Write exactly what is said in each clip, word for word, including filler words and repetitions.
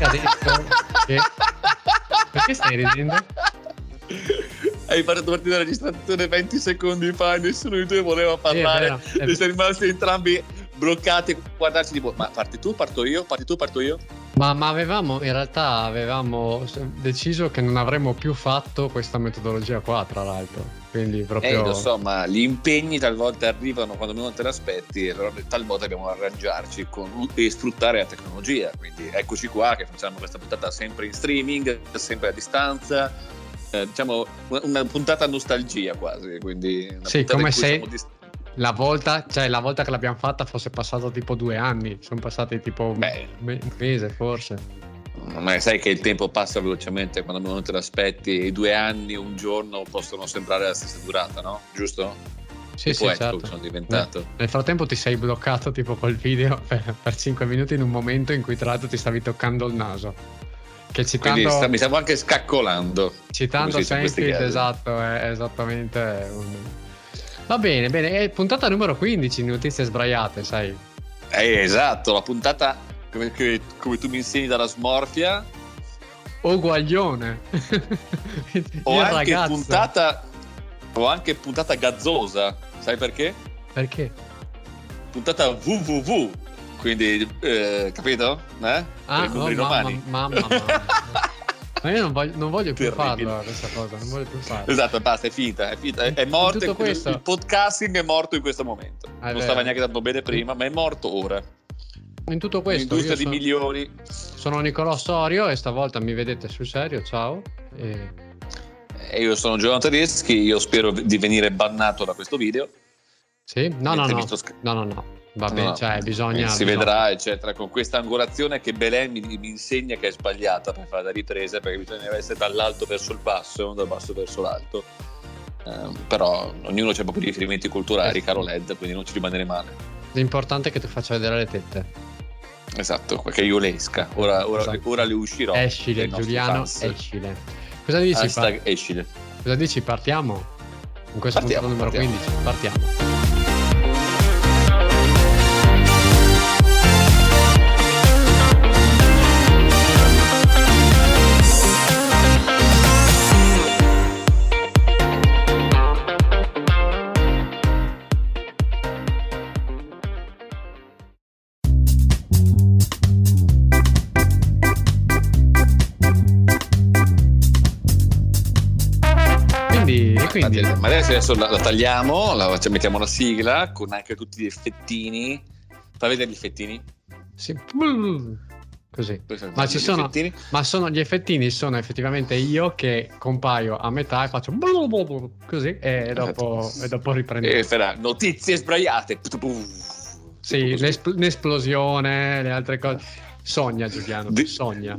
cadetto. Che... Perché stai ridendo? Hai fatto partire la registrazione venti secondi fa e nessuno di due voleva parlare. Sì, e siamo rimasti entrambi bloccati, guardarci tipo, ma parti tu, parto io, parti tu, parto io. Ma, ma avevamo, in realtà avevamo deciso che non avremmo più fatto questa metodologia qua, tra l'altro. Quindi proprio... Eh, lo so, ma gli impegni talvolta arrivano quando non te l'aspetti e allora talvolta dobbiamo arrangiarci con, e sfruttare la tecnologia. Quindi eccoci qua che facciamo questa puntata sempre in streaming, sempre a distanza, eh, diciamo una, una puntata nostalgia quasi, quindi una sì, come se... Dist- La volta, cioè la volta che l'abbiamo fatta fosse passato tipo due anni, sono passati tipo Beh, un mese forse. Ma sai che il tempo passa velocemente quando non te l'aspetti, i due anni, un giorno possono sembrare la stessa durata, no? Giusto? Sì, tipo sì, certo. Che sono diventato. Nel frattempo ti sei bloccato tipo col video per, per cinque minuti in un momento in cui tra l'altro ti stavi toccando il naso. Che citando, quindi sta, mi stavo anche scaccolando. Citando Seinfeld, esatto, è esattamente un... Va bene, bene, è puntata numero quindici, notizie sbraiate, sai. Eh, esatto, la puntata, come, che, come tu mi insegni dalla smorfia. O guaglione. O, anche puntata, o anche puntata gazzosa, sai perché? Perché? Puntata vu vu vu, quindi, eh, capito? Eh? Ah, no, romani. Mamma, mamma, mamma. Ma io non voglio, non voglio più farlo questa cosa, non voglio più farlo. Esatto, basta, è finita, è finita, è, è morto, il podcasting è morto in questo momento. Ah, non stava neanche tanto bene prima, ma è morto ora. In tutto questo, l'industria di sono, milioni. Sono Nicolò Sorio e stavolta mi vedete sul serio, ciao. E... e io sono Giovanni Tedeschi, io spero di venire bannato da questo video. Sì? No, no, no. Sc- no, no, no. Va bene, no, cioè bisogna si bisogna. vedrà eccetera, con questa angolazione che Belen mi, mi insegna che è sbagliata per fare la ripresa, perché bisogna essere dall'alto verso il basso e non dal basso verso l'alto, eh, però ognuno c'ha proprio riferimenti culturali, esatto. Caro Led, quindi non ci rimanere male, l'importante è che tu faccia vedere le tette, esatto, perché io le esca ora, ora, esatto. Ora le uscirò, escile Giuliano, escile. Cosa dici? Hashtag escile. Cosa dici? Partiamo in questo punto numero partiamo. quindici partiamo. Quindi. Ma adesso, adesso la, la tagliamo, la, cioè mettiamo la sigla con anche tutti gli effettini. Fai vedere gli effettini? Sì. Così. Ma ci sono, effettini. Ma sono gli effettini, sono effettivamente io che compaio a metà e faccio così e dopo, e dopo riprendiamo. E farà notizie sbraiate. Sì, l'es- l'esplosione, le altre cose. Sogna Giuliano, Di- sogna.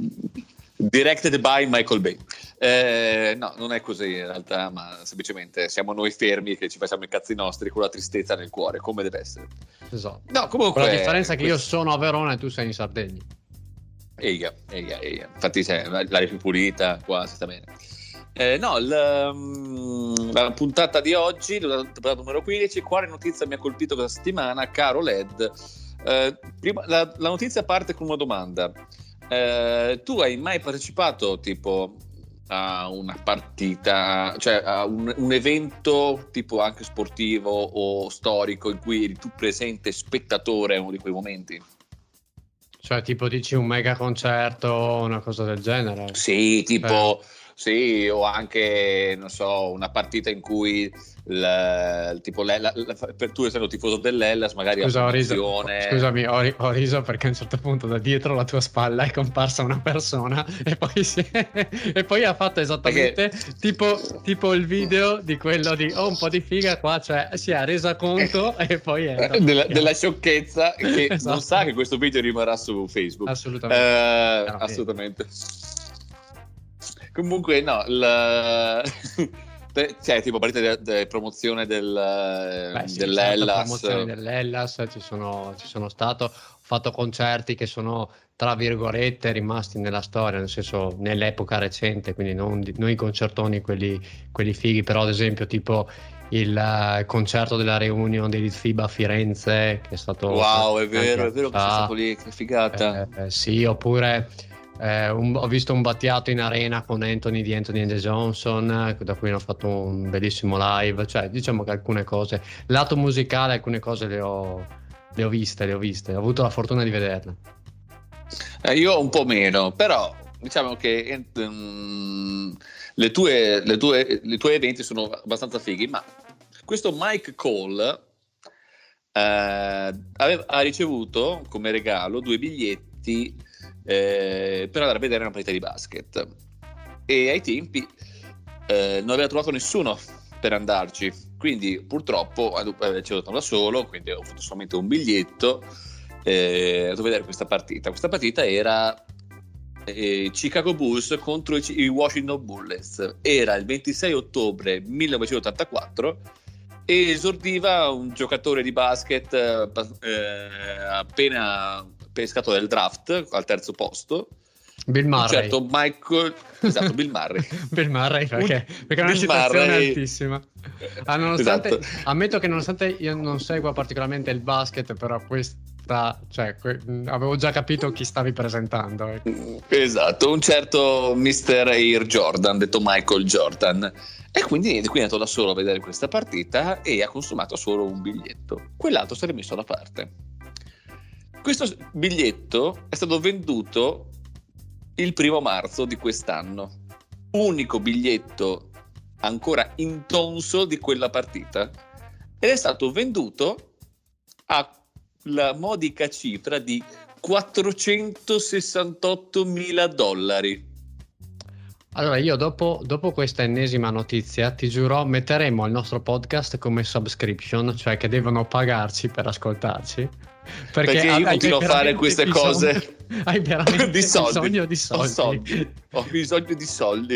Directed by Michael Bay. Eh, no, non è così in realtà, ma semplicemente siamo noi fermi che ci facciamo i cazzi nostri con la tristezza nel cuore, come deve essere. Esatto. No, comunque, la differenza è che questo... io sono a Verona e tu sei in Sardegna. Eia, eia, eia. Infatti cioè, l'aria più pulita, qua si sta bene. Eh, no, la, la puntata di oggi, la puntata numero quindici, quale notizia mi ha colpito questa settimana, caro Led? Eh, prima, la, la notizia parte con una domanda. Eh, tu hai mai partecipato tipo a una partita, cioè a un, un evento tipo anche sportivo o storico in cui eri tu presente spettatore a uno di quei momenti? Cioè tipo dici un mega concerto o una cosa del genere? Sì, tipo... Beh. Sì, o anche, non so, una partita in cui la, tipo la, la, la, per tu essendo tifoso dell'Hellas magari... Scusa, ho riso, scusami, ho, ri, ho riso perché a un certo punto da dietro la tua spalla è comparsa una persona e poi, si, e poi ha fatto esattamente perché... tipo, tipo il video di quello di oh un po' di figa qua, cioè si è resa conto e poi è... Della, della sciocchezza che esatto. Non sa che questo video rimarrà su Facebook. Assolutamente. Eh, no, assolutamente. Eh. Comunque no, la... cioè tipo partita de- de- promozione del, Beh, sì, dell'Hellas. Promozioni dell'Hellas, ci sono, ci sono stato, ho fatto concerti che sono tra virgolette rimasti nella storia, nel senso nell'epoca recente, quindi non, non i concertoni quelli, quelli fighi, però ad esempio tipo il concerto della reunion dei FIBA a Firenze che è stato... Wow, è vero, è vero che sei stato lì, che figata. Eh, eh, sì, oppure... Eh, un, ho visto un battiato in arena con Anthony di Anthony and the Johnson, da cui hanno fatto un bellissimo live. Cioè, diciamo che alcune cose, lato musicale, alcune cose le ho, le ho viste, le ho viste, ho avuto la fortuna di vederle. Eh, io un po' meno, però diciamo che um, le tue, le tue, i tuoi eventi sono abbastanza fighi, ma questo Mike Cole eh, aveva, ha ricevuto come regalo due biglietti eh, per andare a vedere una partita di basket, e ai tempi eh, non aveva trovato nessuno per andarci, quindi purtroppo eh, ci ho dato da solo, quindi ho fatto solamente un biglietto eh, andato a vedere questa partita. Questa partita era Chicago Bulls contro i Washington Bullets, era il ventisei ottobre millenovecentottantaquattro e esordiva un giocatore di basket eh, appena pescato del draft al terzo posto, Bill Murray, certo Michael, esatto, Bill Murray. Bill Murray perché, perché è una citazione Murray... altissima. Ah, nonostante, esatto. Ammetto che nonostante io non segua particolarmente il basket, però questo, cioè, avevo già capito chi stavi presentando, ecco. Esatto, un certo mister Air Jordan, detto Michael Jordan, e quindi è andato da solo a vedere questa partita e ha consumato solo un biglietto, quell'altro si è rimesso da parte. Questo biglietto è stato venduto il primo marzo di quest'anno, unico biglietto ancora intonso di quella partita, ed è stato venduto a la modica cifra di quattrocentosessantottomila dollari. Allora io dopo, dopo questa ennesima notizia, ti giuro, metteremo il nostro podcast come subscription, cioè che devono pagarci per ascoltarci, perché, perché io continuo a fare queste bisogno, cose hai veramente di soldi. bisogno di soldi. Ho, soldi ho bisogno di soldi.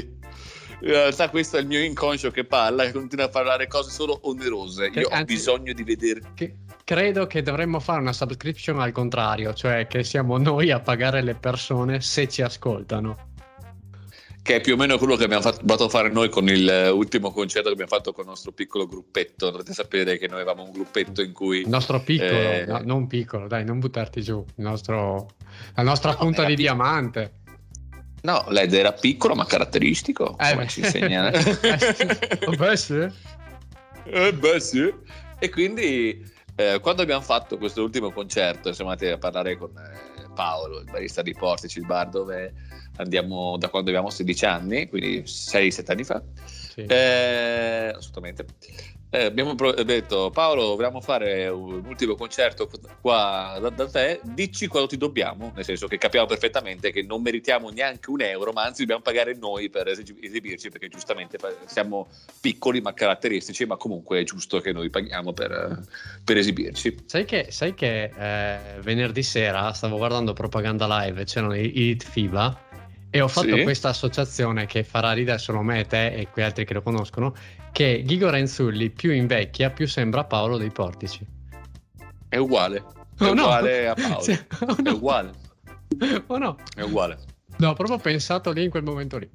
In realtà questo è il mio inconscio che parla, che continua a parlare cose solo onerose. Io Anzi, ho bisogno di vedere che... Credo che dovremmo fare una subscription al contrario, cioè che siamo noi a pagare le persone se ci ascoltano. Che è più o meno quello che abbiamo fatto fare noi con il ultimo concerto che abbiamo fatto con il nostro piccolo gruppetto. Dovete sapere che noi avevamo un gruppetto in cui... Il nostro piccolo, eh... no, non piccolo, dai, non buttarti giù. Il nostro, la nostra no, punta di pic- diamante. No, Led era piccolo ma caratteristico, eh, come ci insegna. eh, beh sì. Eh beh sì. E quindi... Eh, quando abbiamo fatto questo ultimo concerto siamo andati a parlare con eh, Paolo, il barista di Portici, il bar dove andiamo da quando abbiamo sedici anni, quindi sei sette anni fa, sì. eh, assolutamente eh, abbiamo pro- detto Paolo, vogliamo fare un ultimo concerto qua da, da te, dici quando ti dobbiamo, nel senso che capiamo perfettamente che non meritiamo neanche un euro, ma anzi dobbiamo pagare noi per esibirci, perché giustamente siamo piccoli ma caratteristici, ma comunque è giusto che noi paghiamo per, per esibirci. Sai che, sai che eh, venerdì sera stavo guardando Propaganda Live, c'erano i, i FIBA, e ho fatto sì. questa associazione che farà ridere solo me e te e quegli altri che lo conoscono, che Ghigo Renzulli più invecchia più sembra Paolo dei Portici. È uguale, è oh uguale no. a Paolo, cioè, oh no. è uguale. Oh no. È uguale. No, proprio pensato lì in quel momento lì.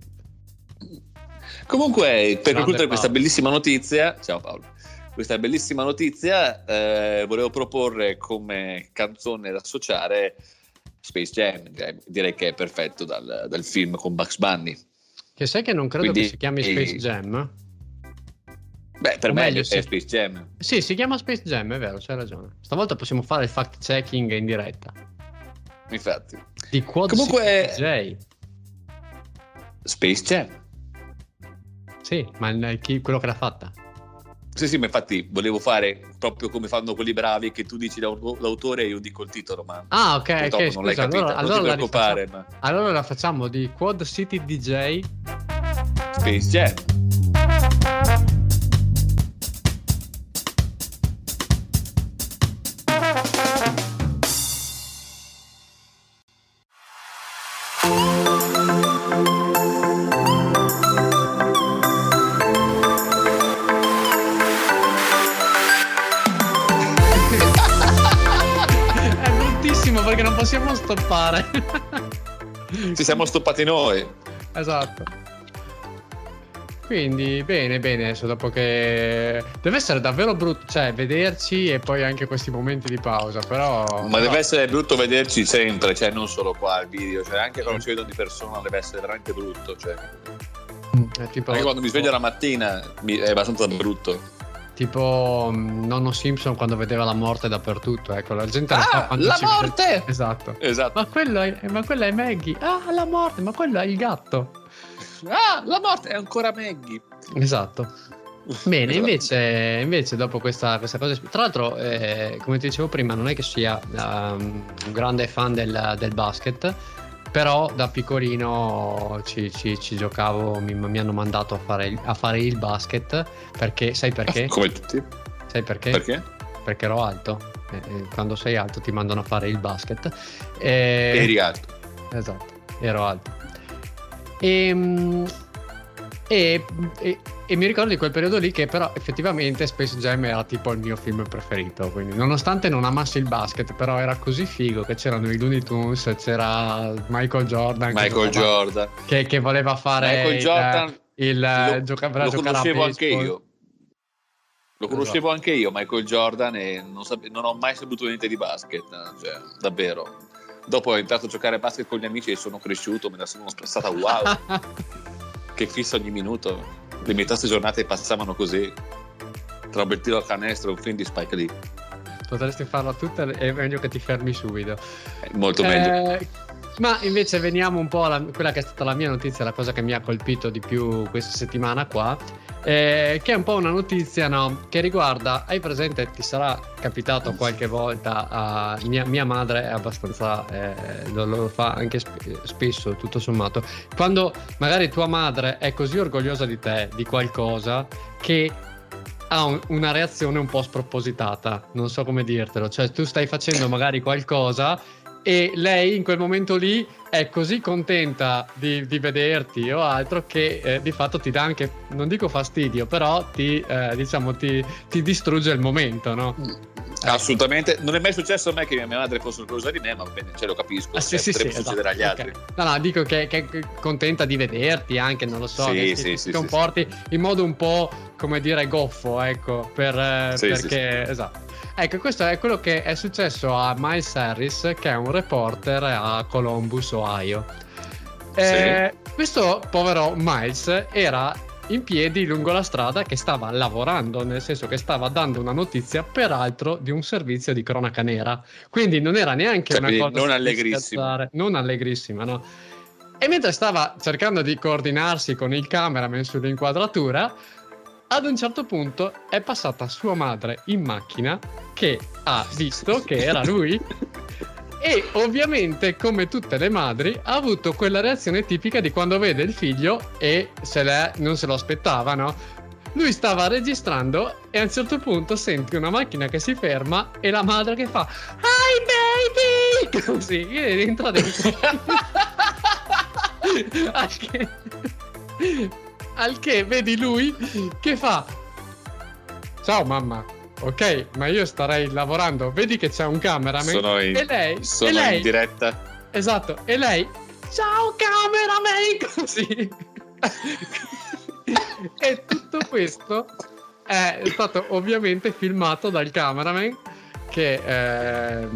Comunque, per concludere Paolo. questa bellissima notizia, ciao Paolo, questa bellissima notizia, eh, volevo proporre come canzone da associare Space Jam, direi che è perfetto dal, dal film con Bugs Bunny. Che sai che non credo Quindi, che si chiami Space Jam? Beh, per o me meglio, è sì. Space Jam. Sì, si chiama Space Jam, è vero, c'hai ragione. Stavolta possiamo fare il fact checking in diretta. Infatti. Di Quad Comunque City D J. Space Jam. Sì, ma il, chi, quello che l'ha fatta. Sì, sì, ma infatti volevo fare proprio come fanno quelli bravi, che tu dici l'autore e io dico il titolo, ma ah, ok, purtroppo okay, non scusa, l'hai capito, allora, non allora ti preoccupare. Ma... Allora la facciamo di Quad City D J Space Jam. Stoppare. Ci siamo stoppati noi. Esatto. Quindi bene, bene, adesso dopo che... Deve essere davvero brutto, cioè, vederci e poi anche questi momenti di pausa, però... Ma no, deve essere brutto vederci sempre, cioè non solo qua al video, cioè anche quando ci vedono di persona deve essere veramente brutto, cioè... È tipo... Anche quando mi sveglio la mattina è abbastanza brutto. Tipo nonno Simpson quando vedeva la morte dappertutto, ecco, la gente ah, la, la morte! Vede... Esatto, esatto. Ma quello è, ma quella è Maggie, ah la morte, ma quello è il gatto. Ah, la morte è ancora Maggie. Esatto. Bene, invece, invece dopo questa, questa cosa... Tra l'altro, eh, come ti dicevo prima, non è che sia um, un grande fan del, del basket, però da piccolino ci, ci, ci giocavo, mi, mi hanno mandato a fare, a fare il basket, perché, sai perché? Come tutti. Sai perché? Perché? Perché ero alto. Eh, quando sei alto ti mandano a fare il basket. Eh, Eri alto. Esatto, ero alto. E, e, e, e mi ricordo di quel periodo lì che però effettivamente Space Jam era tipo il mio film preferito, quindi nonostante non amassi il basket, però era così figo che c'erano i Looney Tunes, c'era Michael Jordan Michael che, Jordan. Che, che voleva fare Michael Jordan, il, il lo, gioca, lo conoscevo anche io lo conoscevo esatto. anche io Michael Jordan, e non, sape, non ho mai saputo niente di basket, cioè davvero. Dopo ho entrato a giocare a basket con gli amici e sono cresciuto, me la sono spassata, wow! Che fissa ogni minuto. Le mie tasse giornate passavano così, tra un bel tiro al canestro e un film di Spike Lee. Potresti farla tutta, è meglio che ti fermi subito. È molto eh, meglio. Ma invece veniamo un po' a quella che è stata la mia notizia, la cosa che mi ha colpito di più questa settimana qua, eh, che è un po' una notizia, no, che riguarda, hai presente, ti sarà capitato qualche volta, a, mia, mia madre è abbastanza, eh, lo fa anche sp- spesso tutto sommato, quando magari tua madre è così orgogliosa di te, di qualcosa, che ha un, una reazione un po' spropositata, non so come dirtelo, cioè tu stai facendo magari qualcosa e lei in quel momento lì è così contenta di, di vederti o altro che eh, di fatto ti dà anche, non dico fastidio, però ti eh, diciamo ti, ti distrugge il momento, no? Assolutamente, non è mai successo a me che mia madre fosse orgogliosa di me, ma bene, ce lo capisco, ah, sì, cioè, sì, potrebbe sì, succedere esatto, agli okay. altri. No, no, dico che, che è contenta di vederti anche, non lo so, sì, che sì, ti, sì, ti comporti sì, in modo un po' come dire goffo, ecco, per, sì, perché sì, esatto. Ecco, questo è quello che è successo a Miles Harris, che è un reporter a Columbus, Ohio. Eh, sì. Questo povero Miles era in piedi lungo la strada che stava lavorando, nel senso che stava dando una notizia, peraltro, di un servizio di cronaca nera. Quindi non era neanche Capì, una cosa... Non allegrissima. Non allegrissima, no. E mentre stava cercando di coordinarsi con il cameraman sull'inquadratura, ad un certo punto è passata sua madre in macchina, che ha visto che era lui e ovviamente, come tutte le madri, ha avuto quella reazione tipica di quando vede il figlio e se l'è, non se lo aspettava, no? Lui stava registrando e a un certo punto senti una macchina che si ferma e la madre che fa "Hi baby!" così, e rientra dentro. Anche... Al che vedi lui che fa "Ciao mamma, ok, ma io starei lavorando, vedi che c'è un cameraman." Sono in, e lei, sono e lei, in diretta. Esatto, e lei "Ciao cameraman", così. E tutto questo è stato ovviamente filmato dal cameraman che... Eh,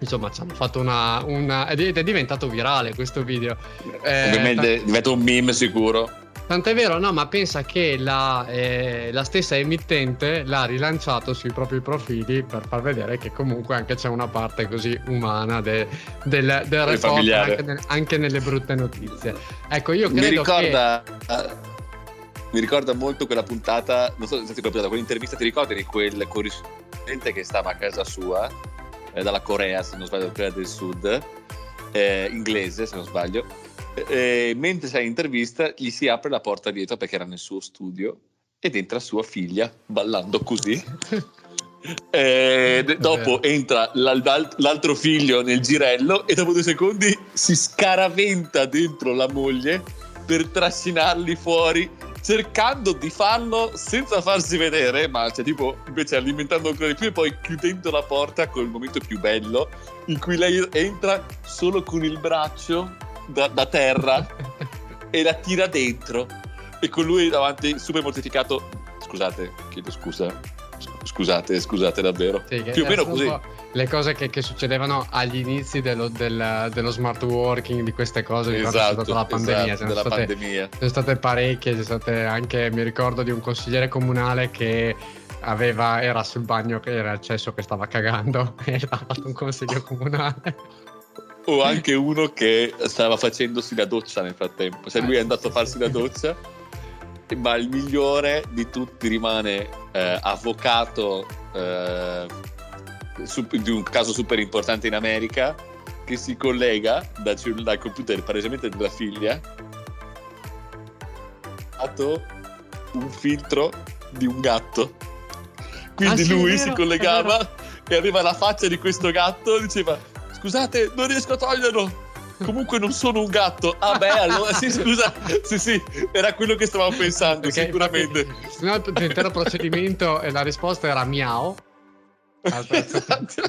insomma ci hanno fatto una, una ed è diventato virale questo video, eh, ovviamente t- diventa un meme sicuro, tant'è vero, no, ma pensa che la, eh, la stessa emittente l'ha rilanciato sui propri profili per far vedere che comunque anche c'è una parte così umana de, del, del report, anche, nel, anche nelle brutte notizie, ecco. Io credo mi ricorda che... mi ricorda molto quella puntata, non so se ti ricorda quell'intervista, ti ricordi di quel corrispondente che stava a casa sua dalla Corea, se non sbaglio, Corea del Sud, eh, inglese se non sbaglio, eh, mentre c'è l'intervista gli si apre la porta dietro perché era nel suo studio ed entra sua figlia ballando così. Eh, dopo entra l'altro figlio nel girello e dopo due secondi si scaraventa dentro la moglie per trascinarli fuori, cercando di farlo senza farsi vedere, ma cioè tipo invece alimentando ancora di più e poi chiudendo la porta col momento più bello in cui lei entra solo con il braccio da, da terra e la tira dentro e con lui davanti super mortificato. Scusate, chiedo scusa. Scusate, scusate davvero. Sì, più o meno così. Le cose che, che succedevano agli inizi dello, del, dello smart working, di queste cose, esatto, ricordo, la pandemia. Esatto, della state, pandemia. Sono state parecchie, c'è state anche, mi ricordo di un consigliere comunale che aveva, era sul bagno, che era accesso, che stava cagando e ha fatto un consiglio comunale. O anche uno che stava facendosi la doccia nel frattempo, cioè lui è andato a farsi la doccia, ma il migliore di tutti rimane eh, avvocato eh, su, di un caso super importante in America, che si collega da, dal computer palesemente della figlia, ha fatto un filtro di un gatto, quindi ah, sì, lui si collegava e aveva la faccia di questo gatto e diceva: scusate, non riesco a toglierlo. Comunque non sono un gatto. Ah beh, allora sì, scusa. Sì, sì, era quello che stavamo pensando, okay, sicuramente. Se no, l'intero procedimento e la risposta era miau. Esatto.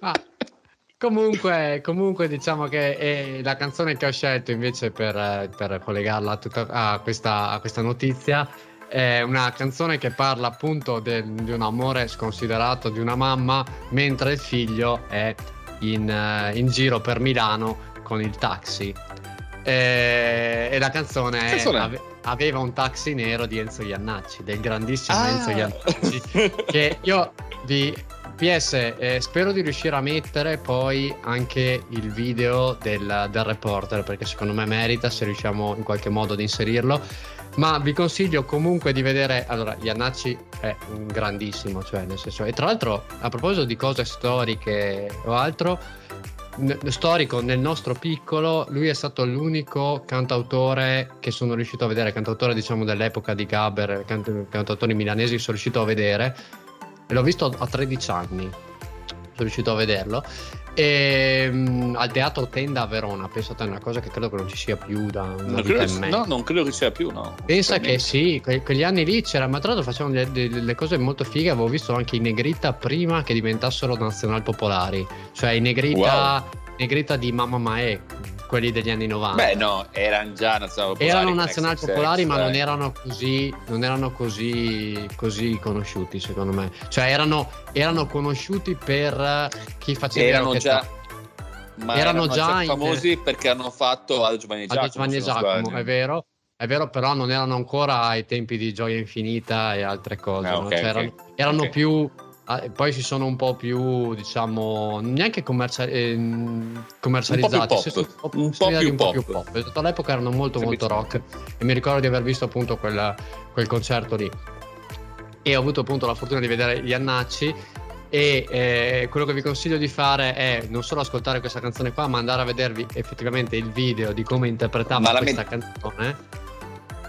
Ah, comunque, comunque diciamo che è la canzone che ho scelto invece per, per collegarla a, tutta, a, questa, a questa notizia. È una canzone che parla appunto del, di un amore sconsiderato di una mamma, mentre il figlio è in, in giro per Milano con il taxi. E, e la canzone è, ave, aveva un taxi nero di Enzo Jannacci, del grandissimo ah. Enzo Jannacci, che io vi P S eh, spero di riuscire a mettere poi anche il video del, del reporter, perché secondo me merita, se riusciamo in qualche modo ad inserirlo. Ma vi consiglio comunque di vedere. Allora, Jannacci è un grandissimo, cioè nel senso, e tra l'altro a proposito di cose storiche o altro, n- storico nel nostro piccolo, lui è stato l'unico cantautore che sono riuscito a vedere, cantautore diciamo dell'epoca di Gaber, cant- cantautori milanesi sono riuscito a vedere, e l'ho visto a tredici anni, sono riuscito a vederlo. E, um, al Teatro Tenda a Verona, pensate, è una cosa che credo che non ci sia più da una non vita e mezza. No, non credo che sia più, no. Pensa che sì, que- quegli anni lì c'era, ma tra l'altro facevano delle, delle cose molto fighe, avevo visto anche i Negrita prima che diventassero nazionalpopolari, cioè i Negrita, wow. Negrita di Mamma Mae, quelli degli anni novanta. Beh no, eran già nazionalpopolari, erano nazionalpopolari, ma eh. non erano così, non erano così, così conosciuti secondo me, cioè erano, erano conosciuti per chi faceva, erano già t- ma erano, erano già famosi in... perché hanno fatto Aldo Giovanni e Giacomo, Aldo Giovanni e Giacomo, è vero, è vero, però non erano ancora ai tempi di Gioia Infinita e altre cose, ah, okay, no? Cioè, okay, erano, erano okay. più poi si sono un po' più, diciamo, neanche commercia- eh, commercializzati, un po' più pop, un po' più, un po più pop. pop. All'epoca erano molto sì, molto rock, e mi ricordo di aver visto appunto quel, quel concerto lì, e ho avuto appunto la fortuna di vedere Jannacci, e eh, quello che vi consiglio di fare è non solo ascoltare questa canzone qua, ma andare a vedervi effettivamente il video di come interpretava questa met- canzone.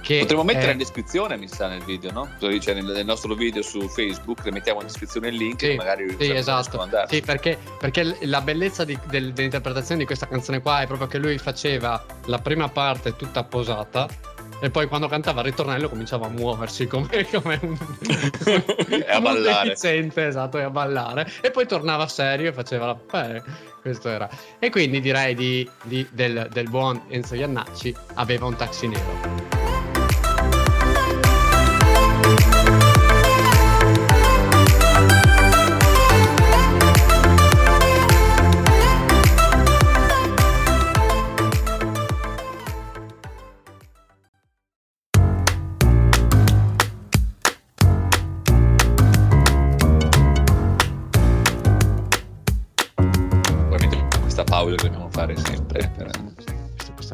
Potremmo mettere è... in descrizione, mi sa, nel video, no? Cioè, nel, nel nostro video su Facebook le mettiamo in descrizione il link, sì, e magari sì, esatto. Sì, perché, perché la bellezza di, del, dell'interpretazione di questa canzone qua è proprio che lui faceva la prima parte tutta posata, e poi quando cantava il ritornello cominciava a muoversi come, come un, e a ballare, deficiente, esatto, e a ballare, e poi tornava serio e faceva la... Eh, questo era, e quindi direi di, di, del, del buon Enzo Jannacci, aveva un taxi nero.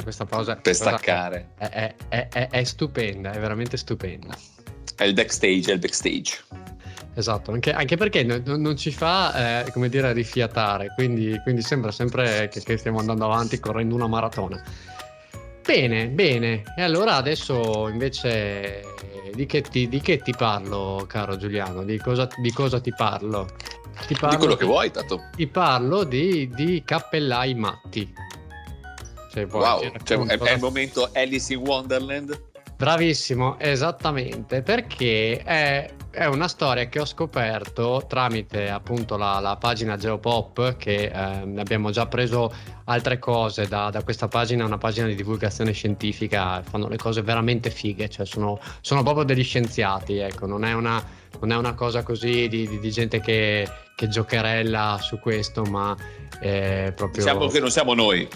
Questa pausa per staccare è, è, è, è, è stupenda, è veramente stupenda. È il backstage, è il backstage. Esatto, anche, anche perché non, non ci fa eh, come dire rifiatare, quindi, quindi sembra sempre che, che stiamo andando avanti correndo una maratona. Bene, bene, e allora adesso invece di che ti, di che ti parlo, caro Giuliano? Di cosa, di cosa ti parlo? Ti parlo di quello che vuoi, tanto. Ti parlo di, di cappellai matti. Wow, cioè, è, è il momento Alice in Wonderland. Bravissimo, esattamente, perché è, è una storia che ho scoperto tramite appunto la, la pagina Geopop, che eh, abbiamo già preso altre cose da, da questa pagina, una pagina di divulgazione scientifica, fanno le cose veramente fighe, cioè sono, sono proprio degli scienziati, ecco, non è una, non è una cosa così di, di, di gente che, che giocherella su questo, ma è proprio... Diciamo che non siamo noi.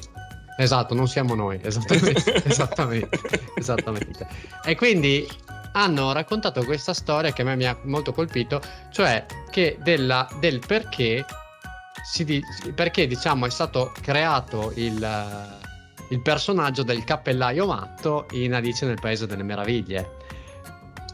Esatto, non siamo noi, esattamente, esattamente, esattamente. E quindi hanno raccontato questa storia che a me mi ha molto colpito, cioè che della, del perché, si, perché diciamo è stato creato il, il personaggio del cappellaio matto in Alice nel Paese delle Meraviglie.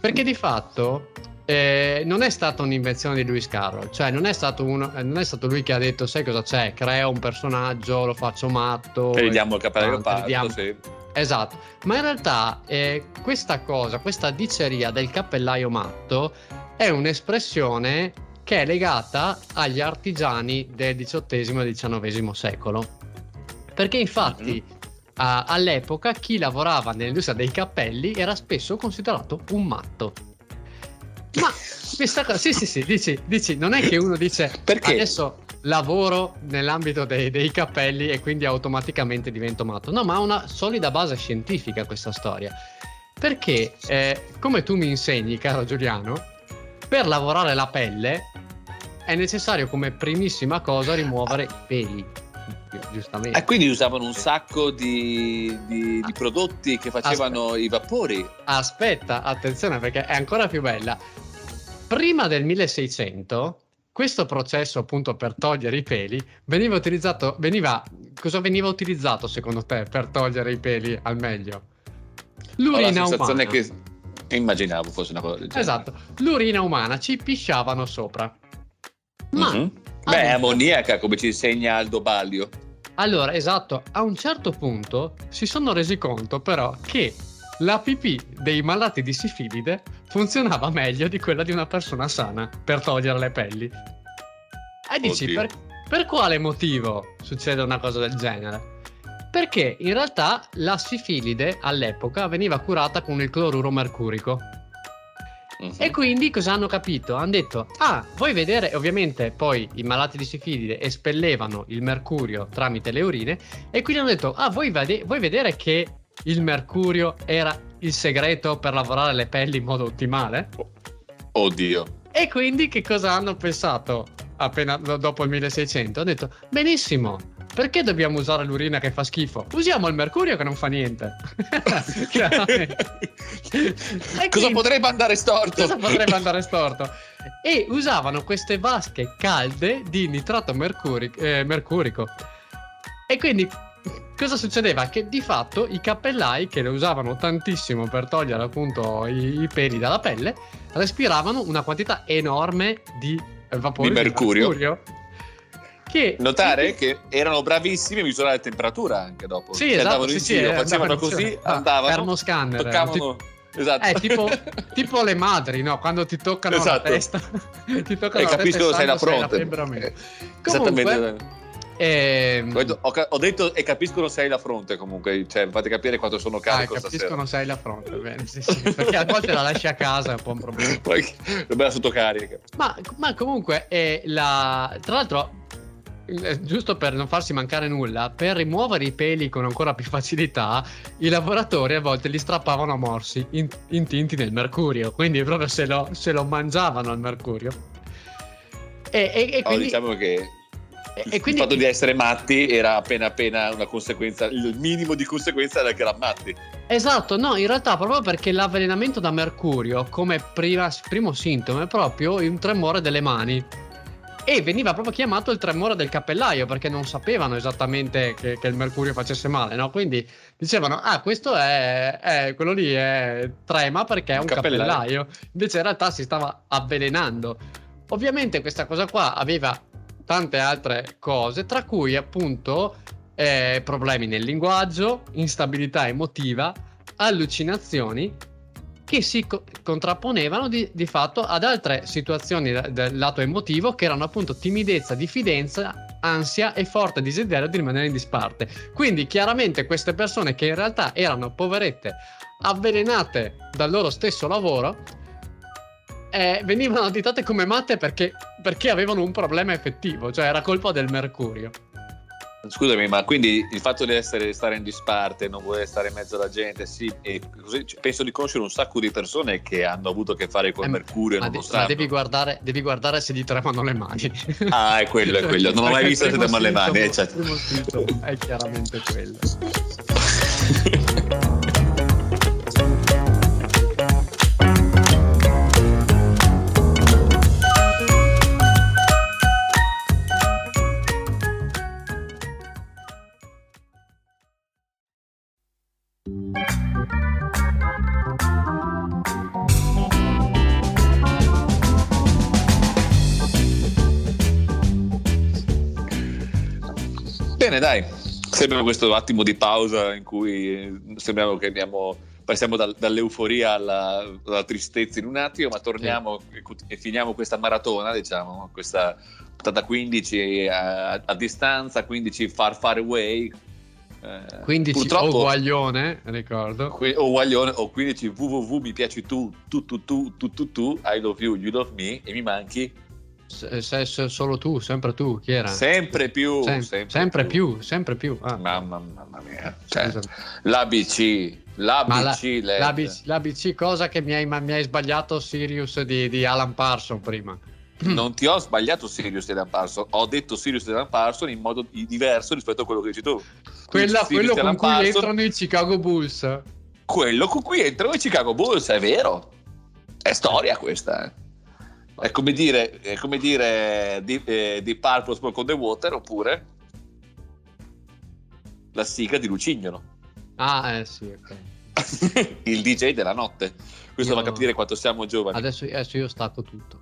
Perché di fatto eh, non è stata un'invenzione di Lewis Carroll, cioè non è stato uno, non è stato lui che ha detto sai cosa c'è, creo un personaggio, lo faccio matto e gli diamo il cappellaio matto, sì. Esatto, ma in realtà eh, questa cosa, questa diceria del cappellaio matto è un'espressione che è legata agli artigiani del diciottesimo e diciannovesimo secolo, perché infatti mm-hmm. a, all'epoca chi lavorava nell'industria dei cappelli era spesso considerato un matto. Ma questa cosa, sì sì sì, dici, dici, non è che uno dice perché adesso lavoro nell'ambito dei, dei capelli e quindi automaticamente divento matto, no, ma ha una solida base scientifica questa storia, perché eh, come tu mi insegni, caro Giuliano, per lavorare la pelle è necessario come primissima cosa rimuovere i peli. Giustamente. E eh, quindi usavano un sacco di, di, di prodotti che facevano aspetta, i vapori. Aspetta, attenzione perché è ancora più bella. Prima del milleseicento questo processo appunto per togliere i peli veniva utilizzato, veniva, cosa veniva utilizzato secondo te per togliere i peli al meglio? L'urina umana. Ho la sensazione che immaginavo fosse una cosa del genere. Esatto, l'urina umana, ci pisciavano sopra. Ma mm-hmm. Beh, è ammoniaca, come ci insegna Aldo Ballio. Allora, esatto, a un certo punto si sono resi conto però che la pipì dei malati di sifilide funzionava meglio di quella di una persona sana per togliere le pelli. E dici, per, per quale motivo succede una cosa del genere? Perché in realtà la sifilide all'epoca veniva curata con il cloruro mercurico. Uh-huh. E quindi cosa hanno capito? Hanno detto, ah, vuoi vedere, ovviamente poi i malati di sifilide espellevano il mercurio tramite le urine e quindi hanno detto, ah, vuoi, vede- vuoi vedere che il mercurio era il segreto per lavorare le pelli in modo ottimale? Oddio. E quindi che cosa hanno pensato appena dopo il milleseicento? Hanno detto, benissimo, perché dobbiamo usare l'urina che fa schifo? Usiamo il mercurio che non fa niente. Cosa quindi, potrebbe andare storto? Cosa potrebbe andare storto? E usavano queste vasche calde di nitrato mercurico, eh, mercurico. E quindi cosa succedeva? Che di fatto i cappellai, che lo usavano tantissimo per togliere appunto i, i peli dalla pelle, respiravano una quantità enorme di vapore di mercurio. Di mercurio. Che, notare quindi, che erano bravissimi a misurare la temperatura anche dopo. Sì, esatto, andavano in sì, giro, sì, facevano andavano così, ah, andavano, termoscanner, toccavano, ti, esatto. È tipo, tipo le madri, no? Quando ti toccano esatto. la testa, ti toccano e la capiscono testa, se sei la febbre o meno. Eh, esattamente. Ehm, ho, ho detto e capiscono se hai la fronte comunque, cioè fate capire quanto sono carico ah, stasera. Capiscono se hai la fronte, bene, sì, sì, perché a volte la lasci a casa è un po' un problema. Poi dobbiamo sottocarica. Ma, ma comunque, eh, la, tra l'altro... giusto per non farsi mancare nulla, per rimuovere i peli con ancora più facilità i lavoratori a volte li strappavano a morsi in, intinti nel mercurio, quindi proprio se lo, se lo mangiavano al mercurio e, e, e quindi, oh, diciamo che e, il quindi, fatto di essere matti era appena appena una conseguenza, il minimo di conseguenza era che erano matti. Esatto, no, in realtà proprio perché l'avvelenamento da mercurio come prima, primo sintomo è proprio un tremore delle mani. E veniva proprio chiamato il tremore del cappellaio, perché non sapevano esattamente che, che il mercurio facesse male, no? Quindi dicevano, ah, questo è, è quello lì è trema perché è un cappellaio. cappellaio. Invece in realtà si stava avvelenando. Ovviamente questa cosa qua aveva tante altre cose, tra cui appunto eh, problemi nel linguaggio, instabilità emotiva, allucinazioni, che si co- contrapponevano di, di fatto ad altre situazioni del lato emotivo che erano appunto timidezza, diffidenza, ansia e forte desiderio di rimanere in disparte. Quindi chiaramente queste persone, che in realtà erano poverette, avvelenate dal loro stesso lavoro, eh, venivano additate come matte perché, perché avevano un problema effettivo, cioè era colpa del mercurio. Scusami, ma quindi il fatto di essere stare in disparte, non voler stare in mezzo alla gente, sì, e così, penso di conoscere un sacco di persone che hanno avuto a che fare con eh, mercurio. Ma, de- ma devi guardare, devi guardare se gli tremano le mani. Ah, è quello, è quello. Non ho mai visto se tremano le mani. Eh, certo. È chiaramente quello. Bene, dai, sembra questo attimo di pausa in cui sembriamo che andiamo, passiamo dal, dall'euforia alla, alla tristezza in un attimo, ma torniamo sì. e, e finiamo questa maratona, diciamo, questa puntata quindici a, a distanza, quindici far far away. Eh, quindici o guaglione, ricordo. Que, o guaglione, o quindici www mi piaci tu, tu, tu, tu, tu, tu, tu, I love you, you love me, e mi manchi. Se, se, se, solo tu, sempre tu, chi era? Sempre più, Sem- sempre, sempre più. più, sempre più. Ah. Mamma, mamma mia, cioè, l'A B C, l'A B C, la, l'ABC, l'A B C, cosa che mi hai, mi hai sbagliato Sirius di, di Alan Parsons prima. Non ti ho sbagliato Sirius di Alan Parsons, ho detto Sirius di Alan Parsons in modo diverso rispetto a quello che dici tu. Quella, quello con cui Parsons, entrano i Chicago Bulls. Quello con cui entrano i Chicago Bulls, è vero, è storia questa, eh. È come dire, è come dire di, eh, di Purple Smoke on the Water, oppure la sigla di Lucignolo. Ah, eh sì, ok. Il D J della notte. Questo io... fa capire quanto siamo giovani. Adesso, adesso io stacco tutto.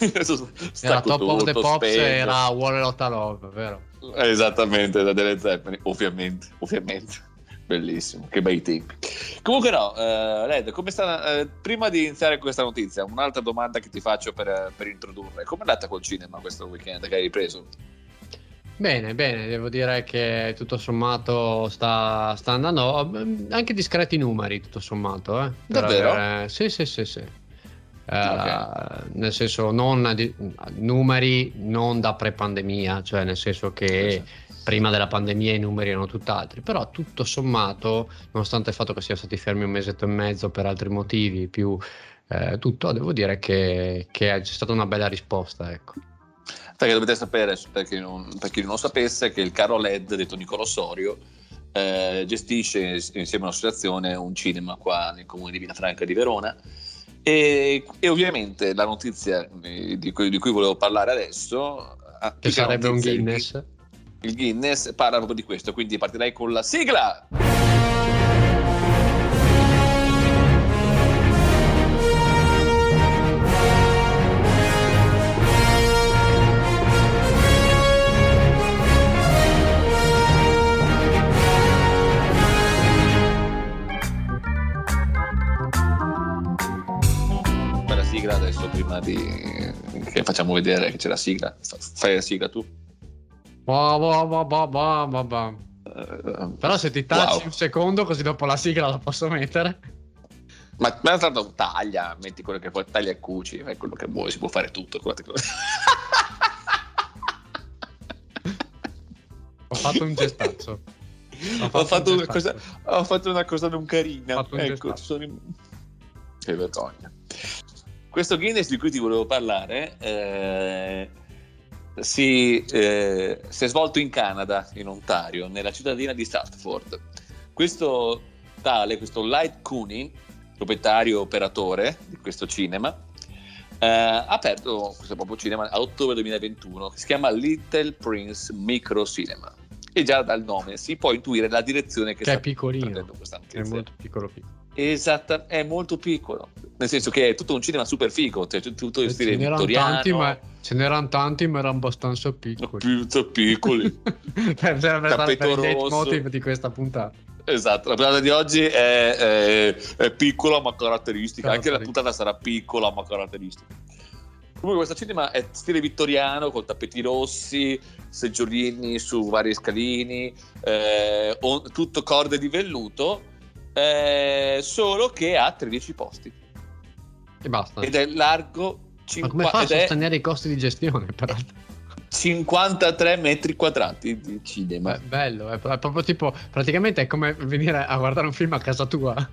Adesso stacco era Top tutto, of the Pops e era One Lot of Love, vero? Esattamente, da Led Zeppelin, ovviamente, ovviamente. Bellissimo, che bei tempi. Comunque no, eh, Led, come sta, eh, prima di iniziare questa notizia, un'altra domanda che ti faccio per, per introdurre. Com'è andata col cinema questo weekend che hai ripreso? Bene, bene, devo dire che tutto sommato sta, sta andando, anche discreti numeri tutto sommato. Eh, Davvero? Avere, sì, sì, sì, sì. Eh, okay. Nel senso, non di, numeri non da pre-pandemia, cioè nel senso che... Sì. Prima della pandemia i numeri erano tutt'altri, però tutto sommato, nonostante il fatto che siamo stati fermi un mesetto e mezzo per altri motivi, più eh, tutto, devo dire che, che c'è stata una bella risposta, ecco. Perché dovete sapere, per chi non, per chi non lo sapesse, che il caro Led, detto Nicolò Sorio, eh, gestisce insieme all'associazione un cinema qua nel comune di Villafranca di Verona. E, e ovviamente la notizia di cui, di cui volevo parlare adesso, che sarebbe un Guinness. Di... Il Guinness parla proprio di questo, quindi partirei con la sigla! Fai la sigla adesso prima di... che facciamo vedere che c'è la sigla. Fai la sigla tu. Bah, bah, bah, bah, bah, bah. Uh, Però se ti tacci wow. un secondo, così dopo la sigla la posso mettere. Ma, ma tanto taglia, metti quello che vuoi, taglia e cuci, è quello che vuoi, si può fare tutto. Ho fatto un gestaccio. Ho fatto, ho fatto, un una, gestaccio. Cosa, ho fatto una cosa non carina. Ecco, sono in... Che vergogna. Questo Guinness di cui ti volevo parlare. Eh... Si, eh, si è svolto in Canada, in Ontario, nella cittadina di Stratford. Questo tale, questo Light Cooney, proprietario operatore di questo cinema, eh, ha aperto questo proprio cinema a ottobre duemilaventuno, che si chiama Little Prince Micro Cinema, e già dal nome si può intuire la direzione che, che sta prendendo questa notizia. È molto piccolo, piccolo. Esatto, è molto piccolo, nel senso che è tutto un cinema super figo, cioè tutto in stile vittoriano. Tanti, ma, ce n'erano tanti, ma erano abbastanza piccoli. Molto piccoli. per, per, per, per il leitmotiv di questa puntata. Esatto, la puntata di oggi è, è, è piccola ma caratteristica. Anche la puntata sarà piccola ma caratteristica. Comunque questo cinema è stile vittoriano, con tappeti rossi, seggiolini su vari scalini, eh, on, tutto corde di velluto, eh, solo che ha tredici posti e basta, ed è largo cinqu- ma come fa a sostenere è... i costi di gestione peraltro? cinquantatré metri quadrati di cinema. È bello, è proprio tipo, praticamente è come venire a guardare un film a casa tua.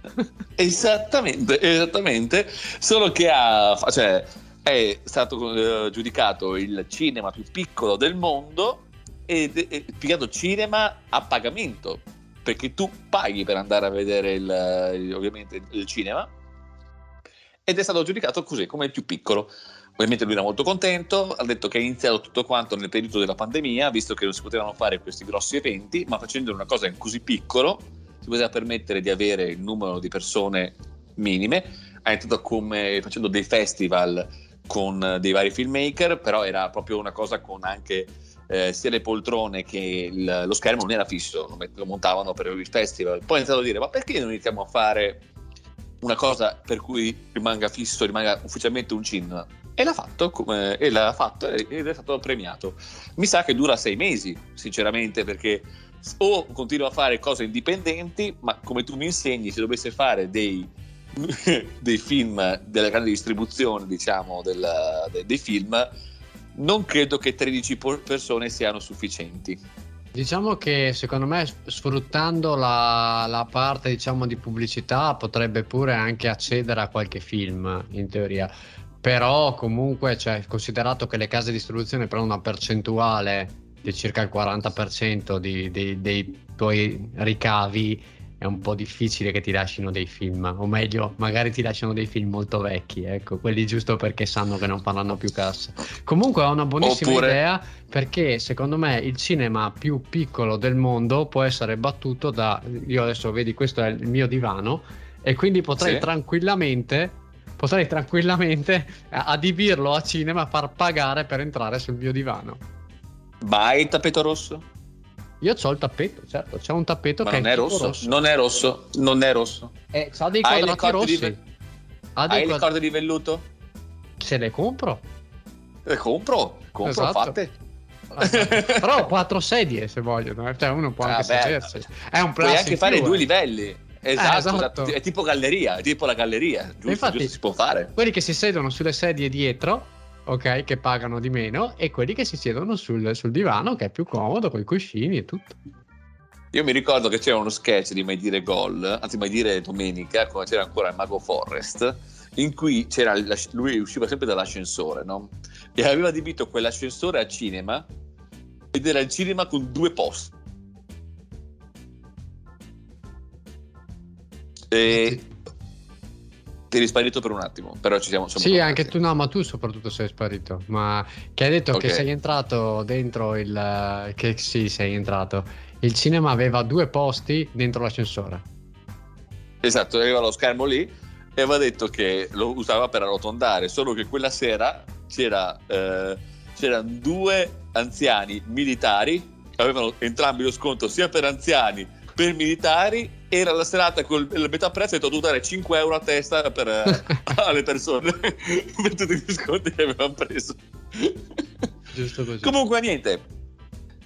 Esattamente, esattamente, solo che ha, cioè, è stato eh, giudicato il cinema più piccolo del mondo, ed è pagato cinema a pagamento, perché tu paghi per andare a vedere il, il, ovviamente il cinema, ed è stato giudicato così, come il più piccolo. Ovviamente lui era molto contento, ha detto che è iniziato tutto quanto nel periodo della pandemia, visto che non si potevano fare questi grossi eventi, ma facendo una cosa così piccola si poteva permettere di avere il numero di persone minime. Ha iniziato come facendo dei festival con dei vari filmmaker, però era proprio una cosa con anche eh, sia le poltrone che il, lo schermo non era fisso, lo montavano per il festival. Poi ha iniziato a dire, ma perché non iniziamo a fare una cosa per cui rimanga fisso, rimanga ufficialmente un cinema? E l'ha fatto, come, e l'ha fatto ed è stato premiato. Mi sa che dura sei mesi, sinceramente, perché o continua a fare cose indipendenti, ma come tu mi insegni, se dovesse fare dei, dei film della grande distribuzione, diciamo, della, de, dei film, non credo che tredici persone siano sufficienti. Diciamo che secondo me, sfruttando la, la parte, diciamo, di pubblicità, potrebbe pure anche accedere a qualche film, in teoria. Però comunque, cioè, considerato che le case di distribuzione prendono una percentuale di circa il quaranta per cento di, di, dei tuoi ricavi, è un po' difficile che ti lasciano dei film, o meglio, magari ti lasciano dei film molto vecchi, ecco, quelli giusto perché sanno che non faranno più cassa. Comunque ho una buonissima Oppure... idea, perché secondo me il cinema più piccolo del mondo può essere battuto da, io adesso vedi, questo è il mio divano, e quindi potrei sì. tranquillamente... potrei tranquillamente adibirlo a cinema, far pagare per entrare sul mio divano. Vai il tappeto rosso? Io c'ho il tappeto, certo, c'è un tappeto ma che non è, è rosso. rosso. Non è rosso, non è rosso. Eh, ha dei quadrati hai le rossi. Ve- ha dei hai quadr- le corde di velluto? Se le compro. Le compro, compro, esatto. Fatte. Però quattro sedie se vogliono, cioè uno può anche ah, sedersi. È un puoi anche fare i due livelli. Esatto, eh, esatto, è tipo galleria, è tipo la galleria, giusto, infatti, giusto, si può fare. Quelli che si sedono sulle sedie dietro, ok, che pagano di meno, e quelli che si siedono sul, sul divano, che è più comodo, con i cuscini e tutto. Io mi ricordo che c'era uno sketch di Mai Dire Gol, anzi Mai Dire Domenica, quando c'era ancora il Mago Forrest, in cui c'era la, lui usciva sempre dall'ascensore, no? E aveva adibito quell'ascensore a cinema, ed era il cinema con due posti. E... ti eri sparito per un attimo, però ci siamo sì anche tu, no, ma tu soprattutto sei sparito, ma che hai detto okay. Che sei entrato dentro il che sì sei entrato il cinema aveva due posti dentro l'ascensore, esatto, aveva lo schermo lì e aveva detto che lo usava per arrotondare, solo che quella sera c'era eh, c'erano due anziani militari, avevano entrambi lo sconto sia per anziani per militari. Era la serata con il metà prezzo e ho dovuto dare cinque euro a testa per, alle persone per tutti i disconti che avevano preso. Giusto così. Comunque niente,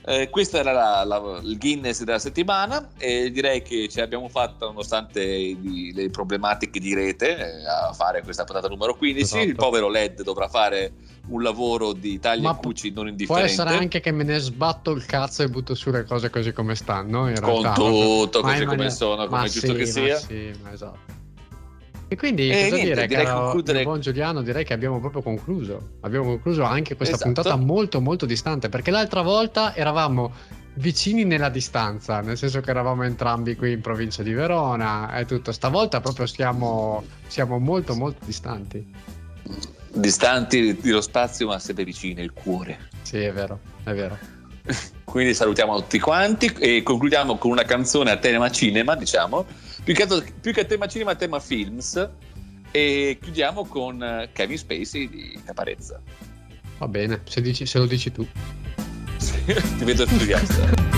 eh, questa era la, la, il Guinness della settimana, e direi che ce l'abbiamo fatta nonostante i, le problematiche di rete eh, a fare questa puntata numero quindici. Esatto. Il povero Led dovrà fare un lavoro di tagli e cuci non indifferente. Può essere anche che me ne sbatto il cazzo e butto su le cose così come stanno, in con realtà, tutto così maniera... come sono, come ma è giusto sì, che sia. Ma sì, ma esatto. E quindi e cosa niente, dire, caro concludere... buon Giuliano, direi che abbiamo proprio concluso. Abbiamo concluso anche questa esatto. puntata molto molto distante, perché l'altra volta eravamo vicini nella distanza, nel senso che eravamo entrambi qui in provincia di Verona e tutto. Stavolta proprio siamo siamo molto molto distanti. Distanti dello spazio, ma sempre vicini il cuore. Sì, è vero, è vero. Quindi salutiamo tutti quanti e concludiamo con una canzone a tema cinema, diciamo, più che, più che a tema cinema, a tema films, e chiudiamo con Kevin Spacey di Caparezza. Va bene, se, dici, se lo dici tu. Ti vedo entusiasta.